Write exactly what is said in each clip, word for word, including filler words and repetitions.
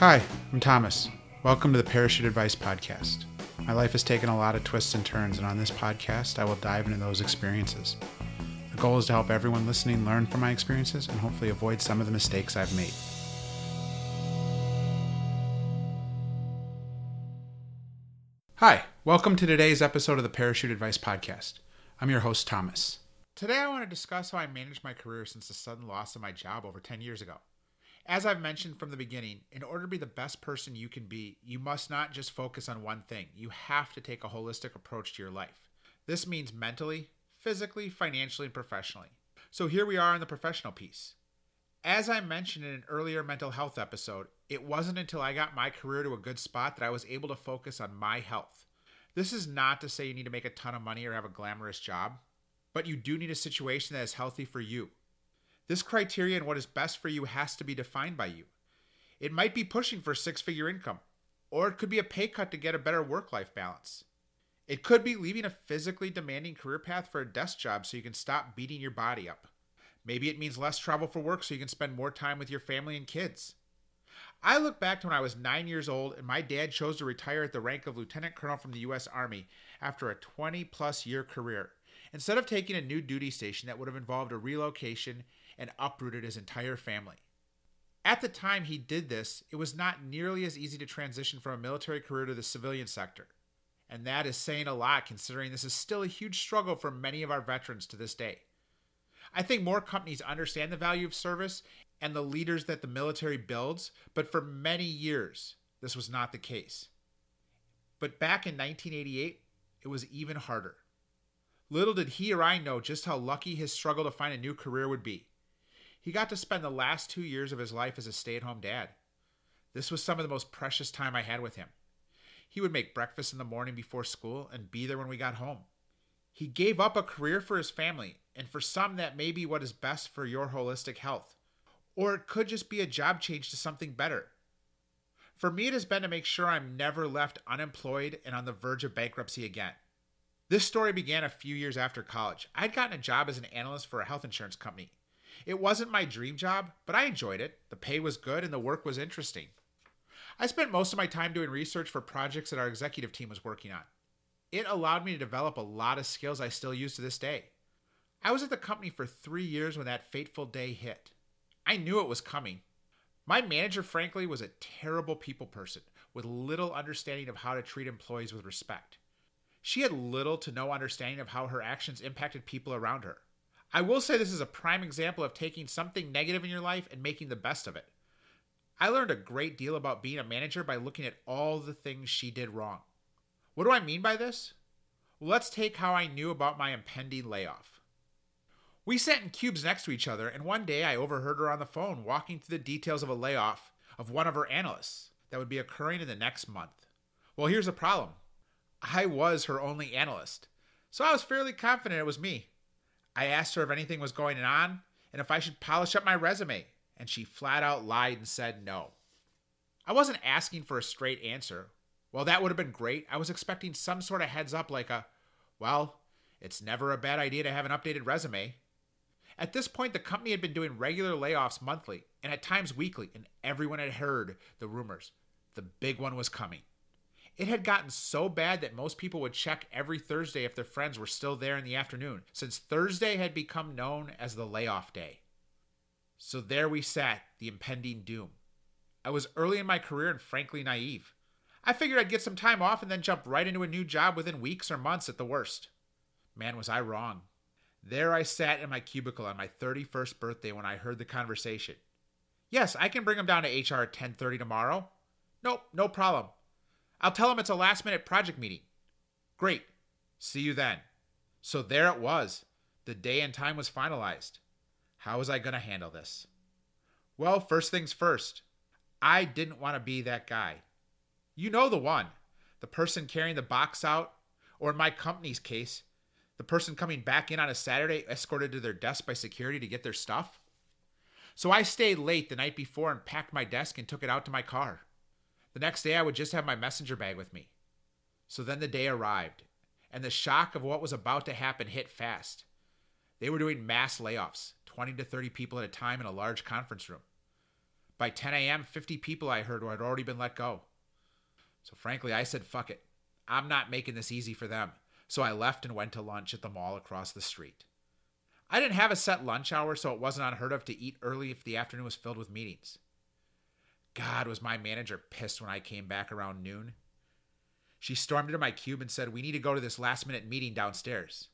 Hi, I'm Thomas. Welcome to the Parachute Advice Podcast. My life has taken a lot of twists and turns, and on this podcast, I will dive into those experiences. The goal is to help everyone listening learn from my experiences and hopefully avoid some of the mistakes I've made. Hi, welcome to today's episode of the Parachute Advice Podcast. I'm your host, Thomas. Today, I want to discuss how I managed my career since the sudden loss of my job over ten years ago. As I've mentioned from the beginning, in order to be the best person you can be, you must not just focus on one thing. You have to take a holistic approach to your life. This means mentally, physically, financially, and professionally. So here we are on the professional piece. As I mentioned in an earlier mental health episode, it wasn't until I got my career to a good spot that I was able to focus on my health. This is not to say you need to make a ton of money or have a glamorous job, but you do need a situation that is healthy for you. This criteria and what is best for you has to be defined by you. It might be pushing for six-figure income, or it could be a pay cut to get a better work-life balance. It could be leaving a physically demanding career path for a desk job so you can stop beating your body up. Maybe it means less travel for work so you can spend more time with your family and kids. I look back to when I was nine years old and my dad chose to retire at the rank of Lieutenant Colonel from the U S Army after a twenty-plus year career, instead of taking a new duty station that would have involved a relocation and uprooted his entire family. At the time he did this, it was not nearly as easy to transition from a military career to the civilian sector. And that is saying a lot considering this is still a huge struggle for many of our veterans to this day. I think more companies understand the value of service and the leaders that the military builds, but for many years, this was not the case. But back in nineteen eighty-eight, it was even harder. Little did he or I know just how lucky his struggle to find a new career would be. He got to spend the last two years of his life as a stay-at-home dad. This was some of the most precious time I had with him. He would make breakfast in the morning before school and be there when we got home. He gave up a career for his family, and for some that may be what is best for your holistic health. Or it could just be a job change to something better. For me, it has been to make sure I'm never left unemployed and on the verge of bankruptcy again. This story began a few years after college. I'd gotten a job as an analyst for a health insurance company. It wasn't my dream job, but I enjoyed it. The pay was good and the work was interesting. I spent most of my time doing research for projects that our executive team was working on. It allowed me to develop a lot of skills I still use to this day. I was at the company for three years when that fateful day hit. I knew it was coming. My manager, frankly, was a terrible people person with little understanding of how to treat employees with respect. She had little to no understanding of how her actions impacted people around her. I will say this is a prime example of taking something negative in your life and making the best of it. I learned a great deal about being a manager by looking at all the things she did wrong. What do I mean by this? Well, let's take how I knew about my impending layoff. We sat in cubes next to each other, and one day I overheard her on the phone walking through the details of a layoff of one of her analysts that would be occurring in the next month. Well, here's the problem. I was her only analyst, so I was fairly confident it was me. I asked her if anything was going on and if I should polish up my resume, and she flat out lied and said no. I wasn't asking for a straight answer. While that would have been great, I was expecting some sort of heads up like a, well, it's never a bad idea to have an updated resume. At this point, the company had been doing regular layoffs monthly and at times weekly, and everyone had heard the rumors. The big one was coming. It had gotten so bad that most people would check every Thursday if their friends were still there in the afternoon, since Thursday had become known as the layoff day. So there we sat, the impending doom. I was early in my career and frankly naive. I figured I'd get some time off and then jump right into a new job within weeks or months at the worst. Man, was I wrong. There I sat in my cubicle on my thirty-first birthday when I heard the conversation. Yes, I can bring him down to H R at ten thirty tomorrow. Nope, no problem. I'll tell him it's a last-minute project meeting. Great. See you then. So there it was. The day and time was finalized. How was I going to handle this? Well, first things first. I didn't want to be that guy. You know the one. The person carrying the box out, or in my company's case, the person coming back in on a Saturday escorted to their desk by security to get their stuff. So I stayed late the night before and packed my desk and took it out to my car. The next day, I would just have my messenger bag with me. So then the day arrived, and the shock of what was about to happen hit fast. They were doing mass layoffs, twenty to thirty people at a time in a large conference room. By ten a.m., fifty people I heard had already been let go. So frankly, I said, fuck it. I'm not making this easy for them. So I left and went to lunch at the mall across the street. I didn't have a set lunch hour, so it wasn't unheard of to eat early if the afternoon was filled with meetings. God, was my manager pissed when I came back around noon. She stormed into my cube and said, we need to go to this last-minute meeting downstairs.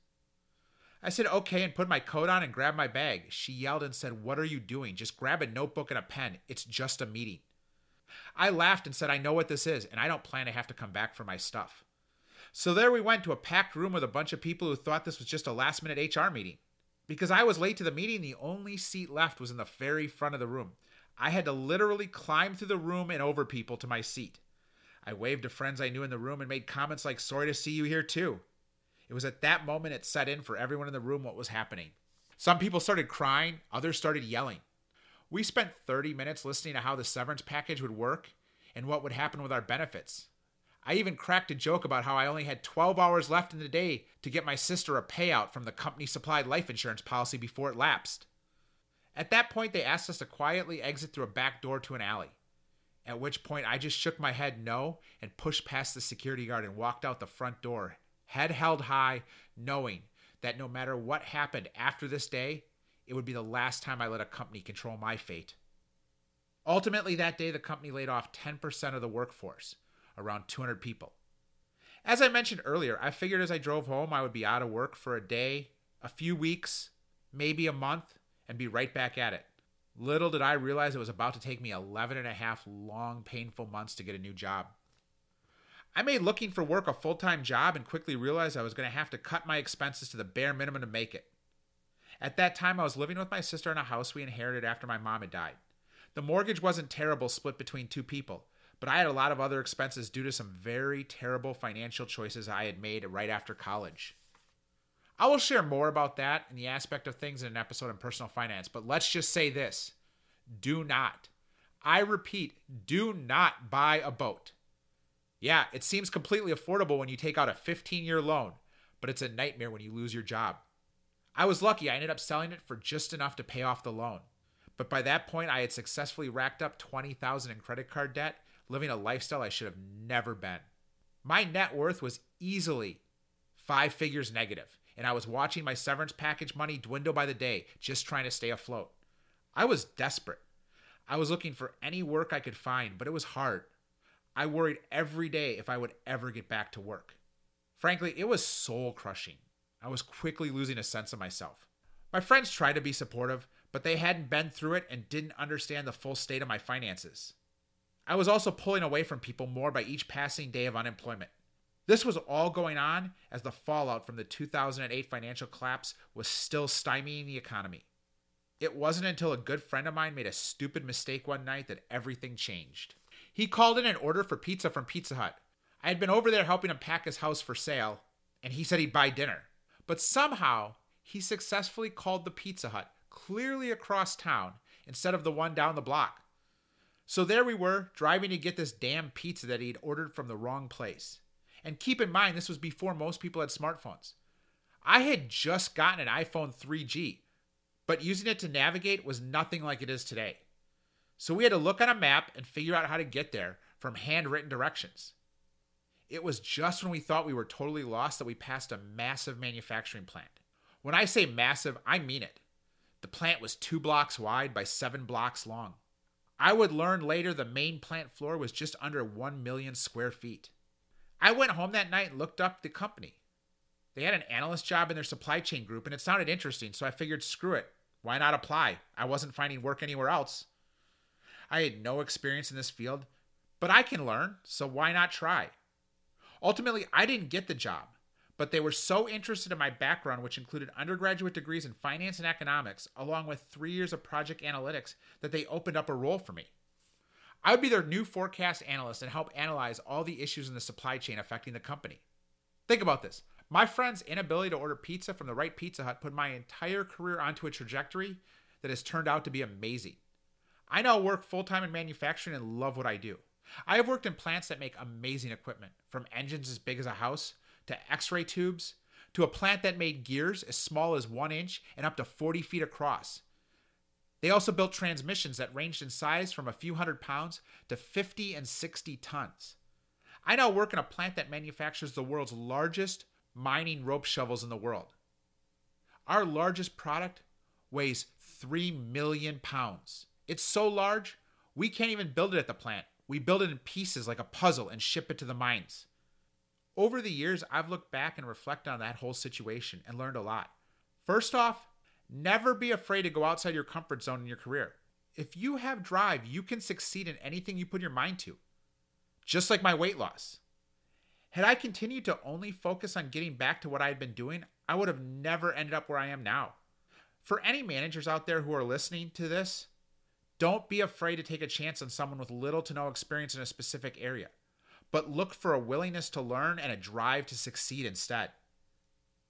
I said, okay, and put my coat on and grabbed my bag. She yelled and said, what are you doing? Just grab a notebook and a pen. It's just a meeting. I laughed and said, I know what this is, and I don't plan to have to come back for my stuff. So there we went to a packed room with a bunch of people who thought this was just a last-minute H R meeting. Because I was late to the meeting, the only seat left was in the very front of the room. I had to literally climb through the room and over people to my seat. I waved to friends I knew in the room and made comments like, sorry to see you here too. It was at that moment it set in for everyone in the room what was happening. Some people started crying, others started yelling. We spent thirty minutes listening to how the severance package would work and what would happen with our benefits. I even cracked a joke about how I only had twelve hours left in the day to get my sister a payout from the company-supplied life insurance policy before it lapsed. At that point, they asked us to quietly exit through a back door to an alley, at which point I just shook my head no and pushed past the security guard and walked out the front door, head held high, knowing that no matter what happened after this day, it would be the last time I let a company control my fate. Ultimately, that day, the company laid off ten percent of the workforce, around two hundred people. As I mentioned earlier, I figured as I drove home, I would be out of work for a day, a few weeks, maybe a month, and be right back at it. Little did I realize it was about to take me eleven and a half long, painful months to get a new job. I made looking for work a full-time job and quickly realized I was going to have to cut my expenses to the bare minimum to make it. At that time, I was living with my sister in a house we inherited after my mom had died. The mortgage wasn't terrible split between two people, but I had a lot of other expenses due to some very terrible financial choices I had made right after college. I will share more about that and the aspect of things in an episode on personal finance, but let's just say this. Do not, I repeat, do not buy a boat. Yeah, it seems completely affordable when you take out a fifteen-year loan, but it's a nightmare when you lose your job. I was lucky I ended up selling it for just enough to pay off the loan, but by that point I had successfully racked up twenty thousand dollars in credit card debt, living a lifestyle I should have never been. My net worth was easily five figures negative, and I was watching my severance package money dwindle by the day, just trying to stay afloat. I was desperate. I was looking for any work I could find, but it was hard. I worried every day if I would ever get back to work. Frankly, it was soul-crushing. I was quickly losing a sense of myself. My friends tried to be supportive, but they hadn't been through it and didn't understand the full state of my finances. I was also pulling away from people more by each passing day of unemployment. This was all going on as the fallout from the two thousand eight financial collapse was still stymieing the economy. It wasn't until a good friend of mine made a stupid mistake one night that everything changed. He called in an order for pizza from Pizza Hut. I had been over there helping him pack his house for sale, and he said he'd buy dinner. But somehow, he successfully called the Pizza Hut clearly across town instead of the one down the block. So there we were, driving to get this damn pizza that he'd ordered from the wrong place. And keep in mind, this was before most people had smartphones. I had just gotten an iPhone three G, but using it to navigate was nothing like it is today. So we had to look on a map and figure out how to get there from handwritten directions. It was just when we thought we were totally lost that we passed a massive manufacturing plant. When I say massive, I mean it. The plant was two blocks wide by seven blocks long. I would learn later the main plant floor was just under one million square feet. I went home that night and looked up the company. They had an analyst job in their supply chain group, and it sounded interesting, so I figured, screw it. Why not apply? I wasn't finding work anywhere else. I had no experience in this field, but I can learn, so why not try? Ultimately, I didn't get the job, but they were so interested in my background, which included undergraduate degrees in finance and economics, along with three years of project analytics, that they opened up a role for me. I would be their new forecast analyst and help analyze all the issues in the supply chain affecting the company. Think about this. My friend's inability to order pizza from the right Pizza Hut put my entire career onto a trajectory that has turned out to be amazing. I now work full-time in manufacturing and love what I do. I have worked in plants that make amazing equipment, from engines as big as a house, to x-ray tubes, to a plant that made gears as small as one inch and up to forty feet across. They also built transmissions that ranged in size from a few hundred pounds to fifty and sixty tons. I now work in a plant that manufactures the world's largest mining rope shovels in the world. Our largest product weighs three million pounds. It's so large, we can't even build it at the plant. We build it in pieces like a puzzle and ship it to the mines. Over the years, I've looked back and reflected on that whole situation and learned a lot. First off, never be afraid to go outside your comfort zone in your career. If you have drive, you can succeed in anything you put your mind to. Just like my weight loss. Had I continued to only focus on getting back to what I had been doing, I would have never ended up where I am now. For any managers out there who are listening to this, don't be afraid to take a chance on someone with little to no experience in a specific area, but look for a willingness to learn and a drive to succeed instead.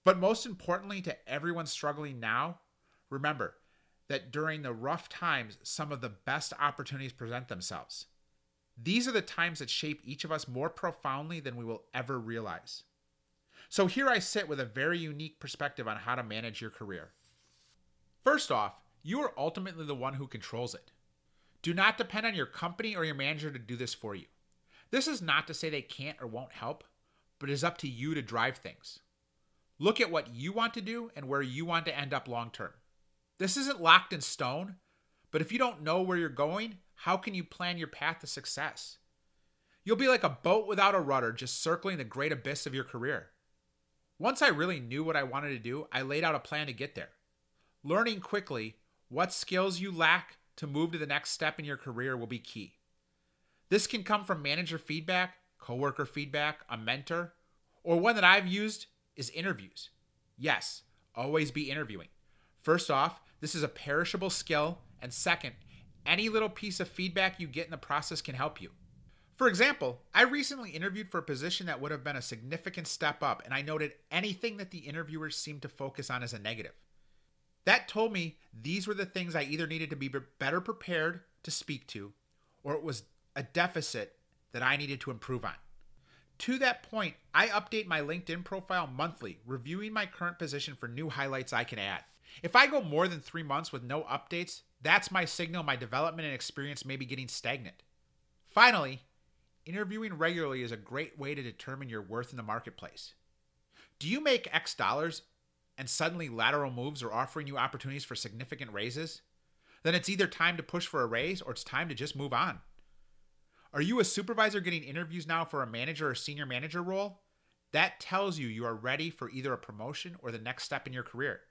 But most importantly to everyone struggling now, remember that during the rough times, some of the best opportunities present themselves. These are the times that shape each of us more profoundly than we will ever realize. So here I sit with a very unique perspective on how to manage your career. First off, you are ultimately the one who controls it. Do not depend on your company or your manager to do this for you. This is not to say they can't or won't help, but it is up to you to drive things. Look at what you want to do and where you want to end up long term. This isn't locked in stone, but if you don't know where you're going, how can you plan your path to success? You'll be like a boat without a rudder, just circling the great abyss of your career. Once I really knew what I wanted to do, I laid out a plan to get there. Learning quickly what skills you lack to move to the next step in your career will be key. This can come from manager feedback, coworker feedback, a mentor, or one that I've used is interviews. Yes, always be interviewing. First off, this is a perishable skill, and second, any little piece of feedback you get in the process can help you. For example, I recently interviewed for a position that would have been a significant step up, and I noted anything that the interviewers seemed to focus on as a negative. That told me these were the things I either needed to be better prepared to speak to, or it was a deficit that I needed to improve on. To that point, I update my LinkedIn profile monthly, reviewing my current position for new highlights I can add. If I go more than three months with no updates, that's my signal my development and experience may be getting stagnant. Finally, interviewing regularly is a great way to determine your worth in the marketplace. Do you make X dollars and suddenly lateral moves are offering you opportunities for significant raises? Then it's either time to push for a raise or it's time to just move on. Are you a supervisor getting interviews now for a manager or senior manager role? That tells you you are ready for either a promotion or the next step in your career.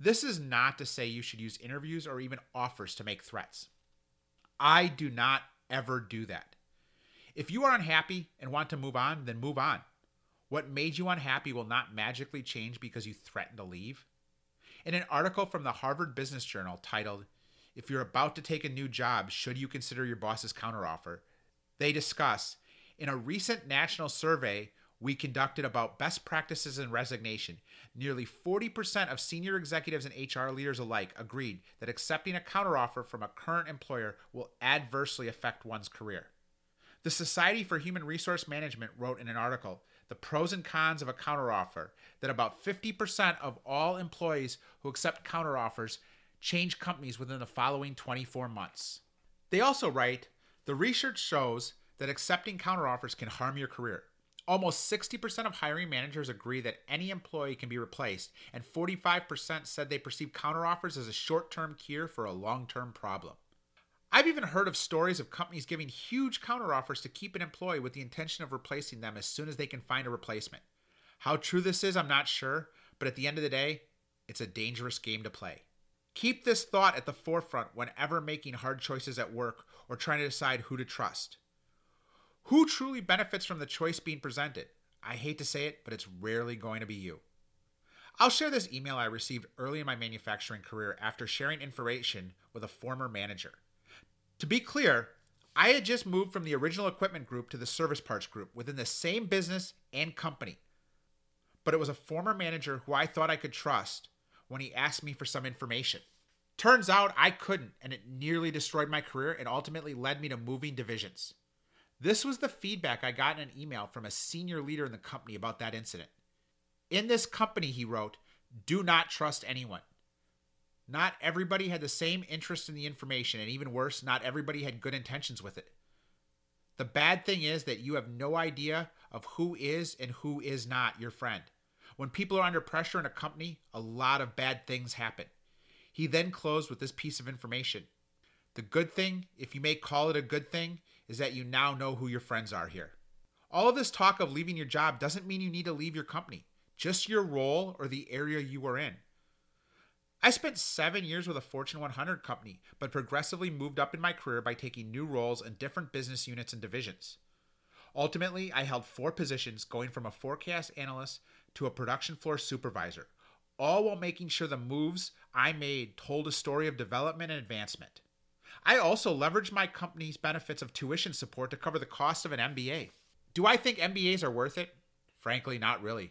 This is not to say you should use interviews or even offers to make threats. I do not ever do that. If you are unhappy and want to move on, then move on. What made you unhappy will not magically change because you threaten to leave. In an article from the Harvard Business Journal titled, "If You're About to Take a New Job, Should You Consider Your Boss's Counteroffer?" they discuss, in a recent national survey we conducted about best practices in resignation, nearly forty percent of senior executives and H R leaders alike agreed that accepting a counteroffer from a current employer will adversely affect one's career. The Society for Human Resource Management wrote in an article, "The Pros and Cons of a Counteroffer," that about fifty percent of all employees who accept counteroffers change companies within the following twenty-four months. They also write, "The research shows that accepting counteroffers can harm your career. Almost sixty percent of hiring managers agree that any employee can be replaced, and forty-five percent said they perceive counteroffers as a short-term cure for a long-term problem." I've even heard of stories of companies giving huge counteroffers to keep an employee with the intention of replacing them as soon as they can find a replacement. How true this is, I'm not sure, but at the end of the day, it's a dangerous game to play. Keep this thought at the forefront whenever making hard choices at work or trying to decide who to trust. Who truly benefits from the choice being presented? I hate to say it, but it's rarely going to be you. I'll share this email I received early in my manufacturing career after sharing information with a former manager. To be clear, I had just moved from the original equipment group to the service parts group within the same business and company. But it was a former manager who I thought I could trust when he asked me for some information. Turns out I couldn't, and it nearly destroyed my career and ultimately led me to moving divisions. This was the feedback I got in an email from a senior leader in the company about that incident. "In this company," he wrote, "do not trust anyone. Not everybody had the same interest in the information, and even worse, not everybody had good intentions with it. The bad thing is that you have no idea of who is and who is not your friend. When people are under pressure in a company, a lot of bad things happen. He then closed with this piece of information. The good thing, if you may call it a good thing, is that you now know who your friends are here. All of this talk of leaving your job doesn't mean you need to leave your company, just your role or the area you are in. I spent seven years with a Fortune one hundred company, but progressively moved up in my career by taking new roles in different business units and divisions. Ultimately, I held four positions, going from a forecast analyst to a production floor supervisor, all while making sure the moves I made told a story of development and advancement. I also leveraged my company's benefits of tuition support to cover the cost of an M B A. Do I think M B As are worth it? Frankly, not really.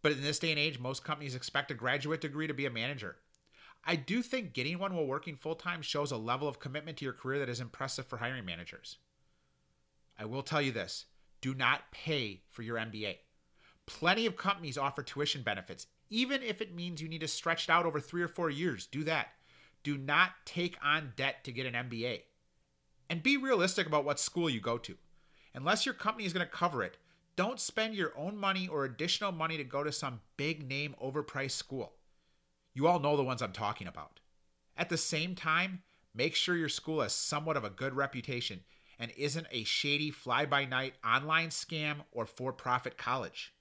But in this day and age, most companies expect a graduate degree to be a manager. I do think getting one while working full-time shows a level of commitment to your career that is impressive for hiring managers. I will tell you this, do not pay for your M B A. Plenty of companies offer tuition benefits. Even if it means you need to stretch it out over three or four years, do that. Do not take on debt to get an M B A. And be realistic about what school you go to. Unless your company is going to cover it, don't spend your own money or additional money to go to some big-name overpriced school. You all know the ones I'm talking about. At the same time, make sure your school has somewhat of a good reputation and isn't a shady fly-by-night online scam or for-profit college.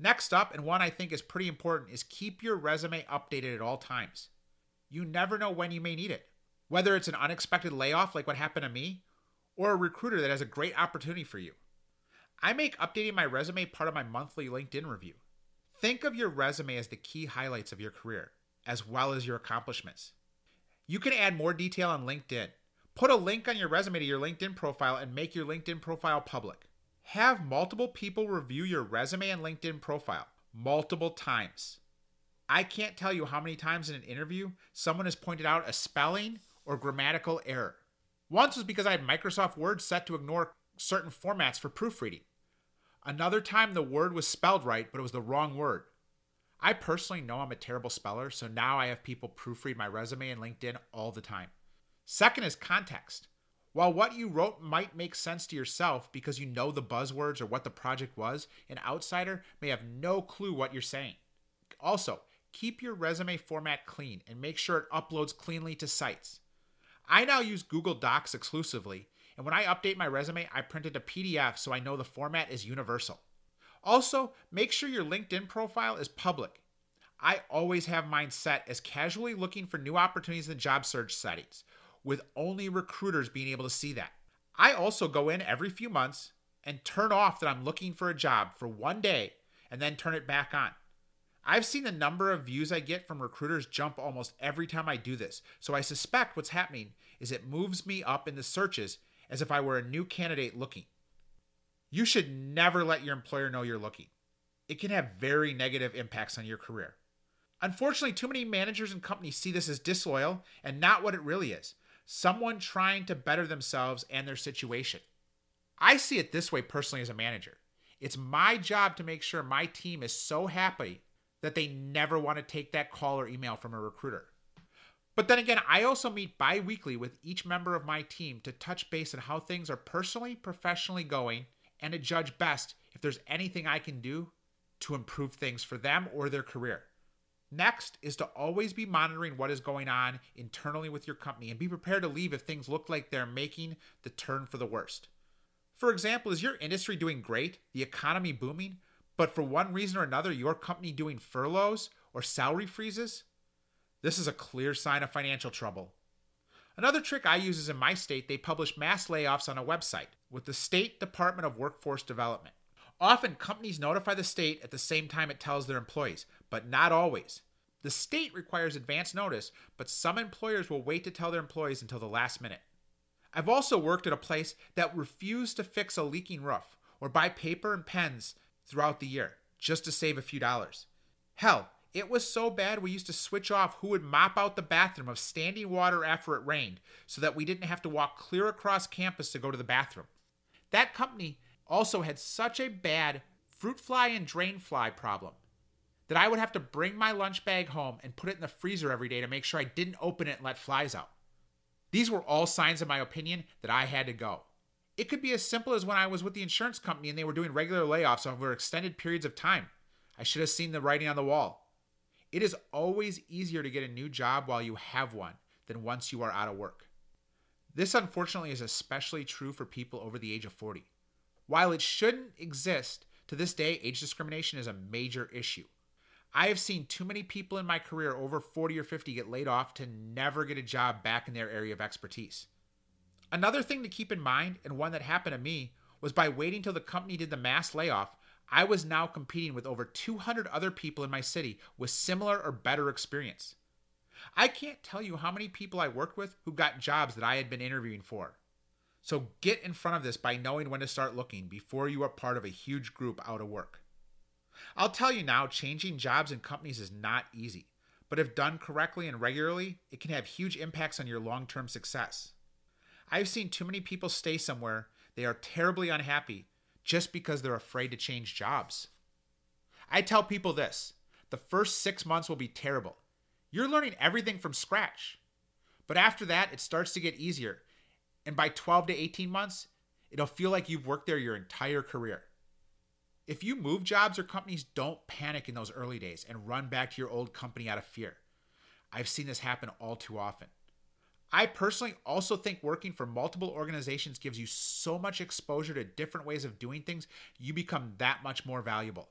Next up, and one I think is pretty important, is keep your resume updated at all times. You never know when you may need it, whether it's an unexpected layoff like what happened to me or a recruiter that has a great opportunity for you. I make updating my resume part of my monthly LinkedIn review. Think of your resume as the key highlights of your career, as well as your accomplishments. You can add more detail on LinkedIn. Put a link on your resume to your LinkedIn profile and make your LinkedIn profile public. Have multiple people review your resume and LinkedIn profile, multiple times. I can't tell you how many times in an interview someone has pointed out a spelling or grammatical error. Once was because I had Microsoft Word set to ignore certain formats for proofreading. Another time the word was spelled right, but it was the wrong word. I personally know I'm a terrible speller, so now I have people proofread my resume and LinkedIn all the time. Second is context. While what you wrote might make sense to yourself because you know the buzzwords or what the project was, an outsider may have no clue what you're saying. Also, keep your resume format clean and make sure it uploads cleanly to sites. I now use Google Docs exclusively, and when I update my resume, I print it to P D F so I know the format is universal. Also, make sure your LinkedIn profile is public. I always have mine set as casually looking for new opportunities in the job search settings, with only recruiters being able to see that. I also go in every few months and turn off that I'm looking for a job for one day and then turn it back on. I've seen the number of views I get from recruiters jump almost every time I do this, so I suspect what's happening is it moves me up in the searches as if I were a new candidate looking. You should never let your employer know you're looking. It can have very negative impacts on your career. Unfortunately, too many managers and companies see this as disloyal and not what it really is, someone trying to better themselves and their situation. I see it this way personally as a manager. It's my job to make sure my team is so happy that they never want to take that call or email from a recruiter. But then again, I also meet bi-weekly with each member of my team to touch base on how things are personally, professionally going, and to judge best if there's anything I can do to improve things for them or their career. Next is to always be monitoring what is going on internally with your company and be prepared to leave if things look like they're making the turn for the worst. For example, is your industry doing great, the economy booming, but for one reason or another, your company doing furloughs or salary freezes? This is a clear sign of financial trouble. Another trick I use is in my state, they publish mass layoffs on a website with the State Department of Workforce Development. Often, companies notify the state at the same time it tells their employees, but not always. The state requires advance notice, but some employers will wait to tell their employees until the last minute. I've also worked at a place that refused to fix a leaking roof or buy paper and pens throughout the year just to save a few dollars. Hell, it was so bad we used to switch off who would mop out the bathroom of standing water after it rained so that we didn't have to walk clear across campus to go to the bathroom. That company also had such a bad fruit fly and drain fly problem that I would have to bring my lunch bag home and put it in the freezer every day to make sure I didn't open it and let flies out. These were all signs, in my opinion, that I had to go. It could be as simple as when I was with the insurance company and they were doing regular layoffs over extended periods of time. I should have seen the writing on the wall. It is always easier to get a new job while you have one than once you are out of work. This, unfortunately, is especially true for people over the age of forty. While it shouldn't exist, to this day, age discrimination is a major issue. I have seen too many people in my career over forty or fifty get laid off to never get a job back in their area of expertise. Another thing to keep in mind, and one that happened to me, was by waiting till the company did the mass layoff, I was now competing with over two hundred other people in my city with similar or better experience. I can't tell you how many people I worked with who got jobs that I had been interviewing for. So get in front of this by knowing when to start looking before you are part of a huge group out of work. I'll tell you now, changing jobs and companies is not easy, but if done correctly and regularly, it can have huge impacts on your long-term success. I've seen too many people stay somewhere they are terribly unhappy just because they're afraid to change jobs. I tell people this, the first six months will be terrible. You're learning everything from scratch. But after that, it starts to get easier. And by twelve to eighteen months, it'll feel like you've worked there your entire career. If you move jobs or companies, don't panic in those early days and run back to your old company out of fear. I've seen this happen all too often. I personally also think working for multiple organizations gives you so much exposure to different ways of doing things, you become that much more valuable.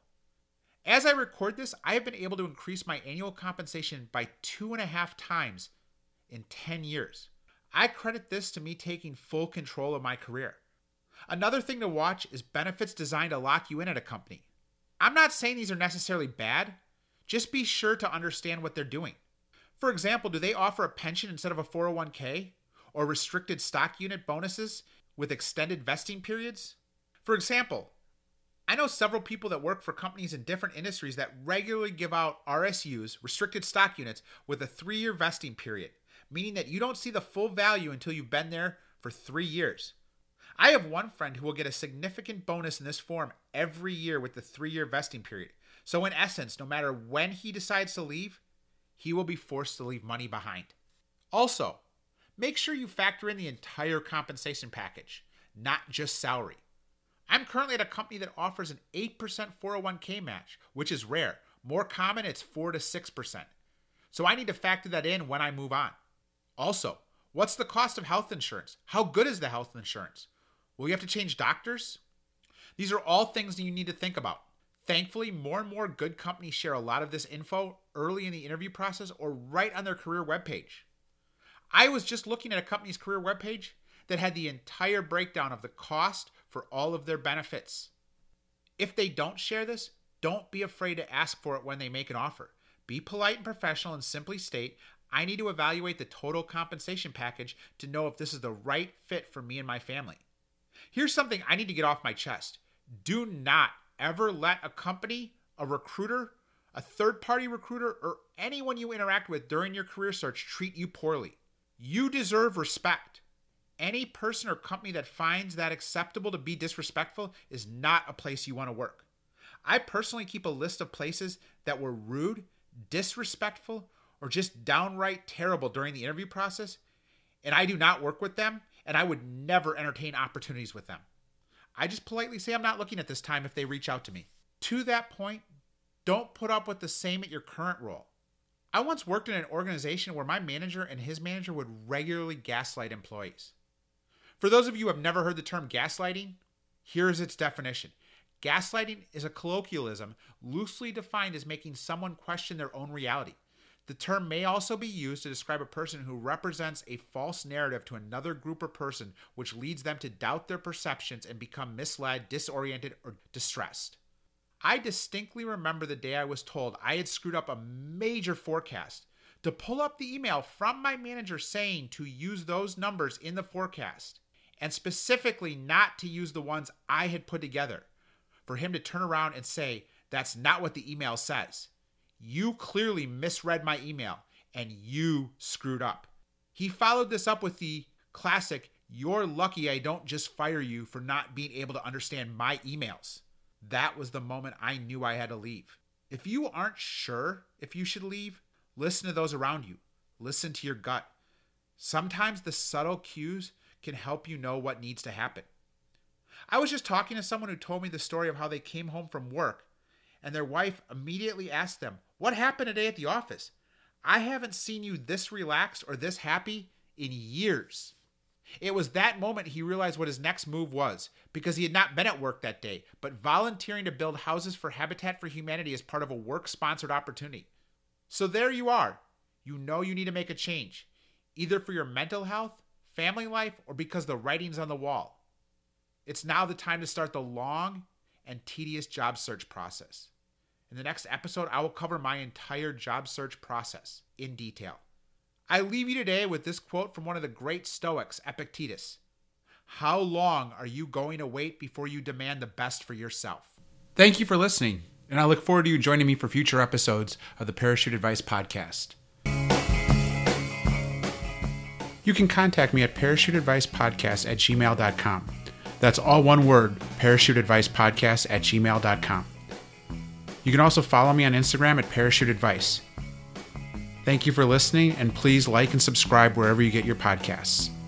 As I record this, I have been able to increase my annual compensation by two and a half times in ten years. I credit this to me taking full control of my career. Another thing to watch is benefits designed to lock you in at a company. I'm not saying these are necessarily bad, just be sure to understand what they're doing. For example, do they offer a pension instead of a four oh one k? Or restricted stock unit bonuses with extended vesting periods? For example, I know several people that work for companies in different industries that regularly give out R S Us, restricted stock units, with a three-year vesting period, meaning that you don't see the full value until you've been there for three years. I have one friend who will get a significant bonus in this form every year with the three-year vesting period. So in essence, no matter when he decides to leave, he will be forced to leave money behind. Also, make sure you factor in the entire compensation package, not just salary. I'm currently at a company that offers an eight percent four oh one k match, which is rare. More common, it's four to six percent. So I need to factor that in when I move on. Also, what's the cost of health insurance? How good is the health insurance? Will you have to change doctors? These are all things that you need to think about. Thankfully, more and more good companies share a lot of this info early in the interview process or right on their career webpage. I was just looking at a company's career webpage that had the entire breakdown of the cost for all of their benefits. If they don't share this, don't be afraid to ask for it when they make an offer. Be polite and professional and simply state, I need to evaluate the total compensation package to know if this is the right fit for me and my family. Here's something I need to get off my chest. Do not ever let a company, a recruiter, a third-party recruiter, or anyone you interact with during your career search treat you poorly. You deserve respect. Any person or company that finds that acceptable to be disrespectful is not a place you want to work. I personally keep a list of places that were rude, disrespectful, or just downright terrible during the interview process, and I do not work with them, and I would never entertain opportunities with them. I just politely say I'm not looking at this time if they reach out to me. To that point, don't put up with the same at your current role. I once worked in an organization where my manager and his manager would regularly gaslight employees. For those of you who have never heard the term gaslighting, here is its definition. Gaslighting is a colloquialism loosely defined as making someone question their own reality. The term may also be used to describe a person who represents a false narrative to another group or person, which leads them to doubt their perceptions and become misled, disoriented, or distressed. I distinctly remember the day I was told I had screwed up a major forecast, to pull up the email from my manager saying to use those numbers in the forecast, and specifically not to use the ones I had put together, for him to turn around and say, that's not what the email says. You clearly misread my email, and you screwed up. He followed this up with the classic, you're lucky I don't just fire you for not being able to understand my emails. That was the moment I knew I had to leave. If you aren't sure if you should leave, listen to those around you. Listen to your gut. Sometimes the subtle cues can help you know what needs to happen. I was just talking to someone who told me the story of how they came home from work and their wife immediately asked them, "What happened today at the office? I haven't seen you this relaxed or this happy in years." It was that moment he realized what his next move was, because he had not been at work that day, but volunteering to build houses for Habitat for Humanity as part of a work-sponsored opportunity. So there you are. You know you need to make a change, either for your mental health, family life, or because the writing's on the wall. It's now the time to start the long and tedious job search process. In the next episode, I will cover my entire job search process in detail. I leave you today with this quote from one of the great Stoics, Epictetus. "How long are you going to wait before you demand the best for yourself?" Thank you for listening, and I look forward to you joining me for future episodes of the Parachute Advice Podcast. You can contact me at parachuteadvicepodcast at gmail dot com. That's all one word, parachuteadvicepodcast at gmail dot com. You can also follow me on Instagram at Parachute Advice. Thank you for listening, and please like and subscribe wherever you get your podcasts.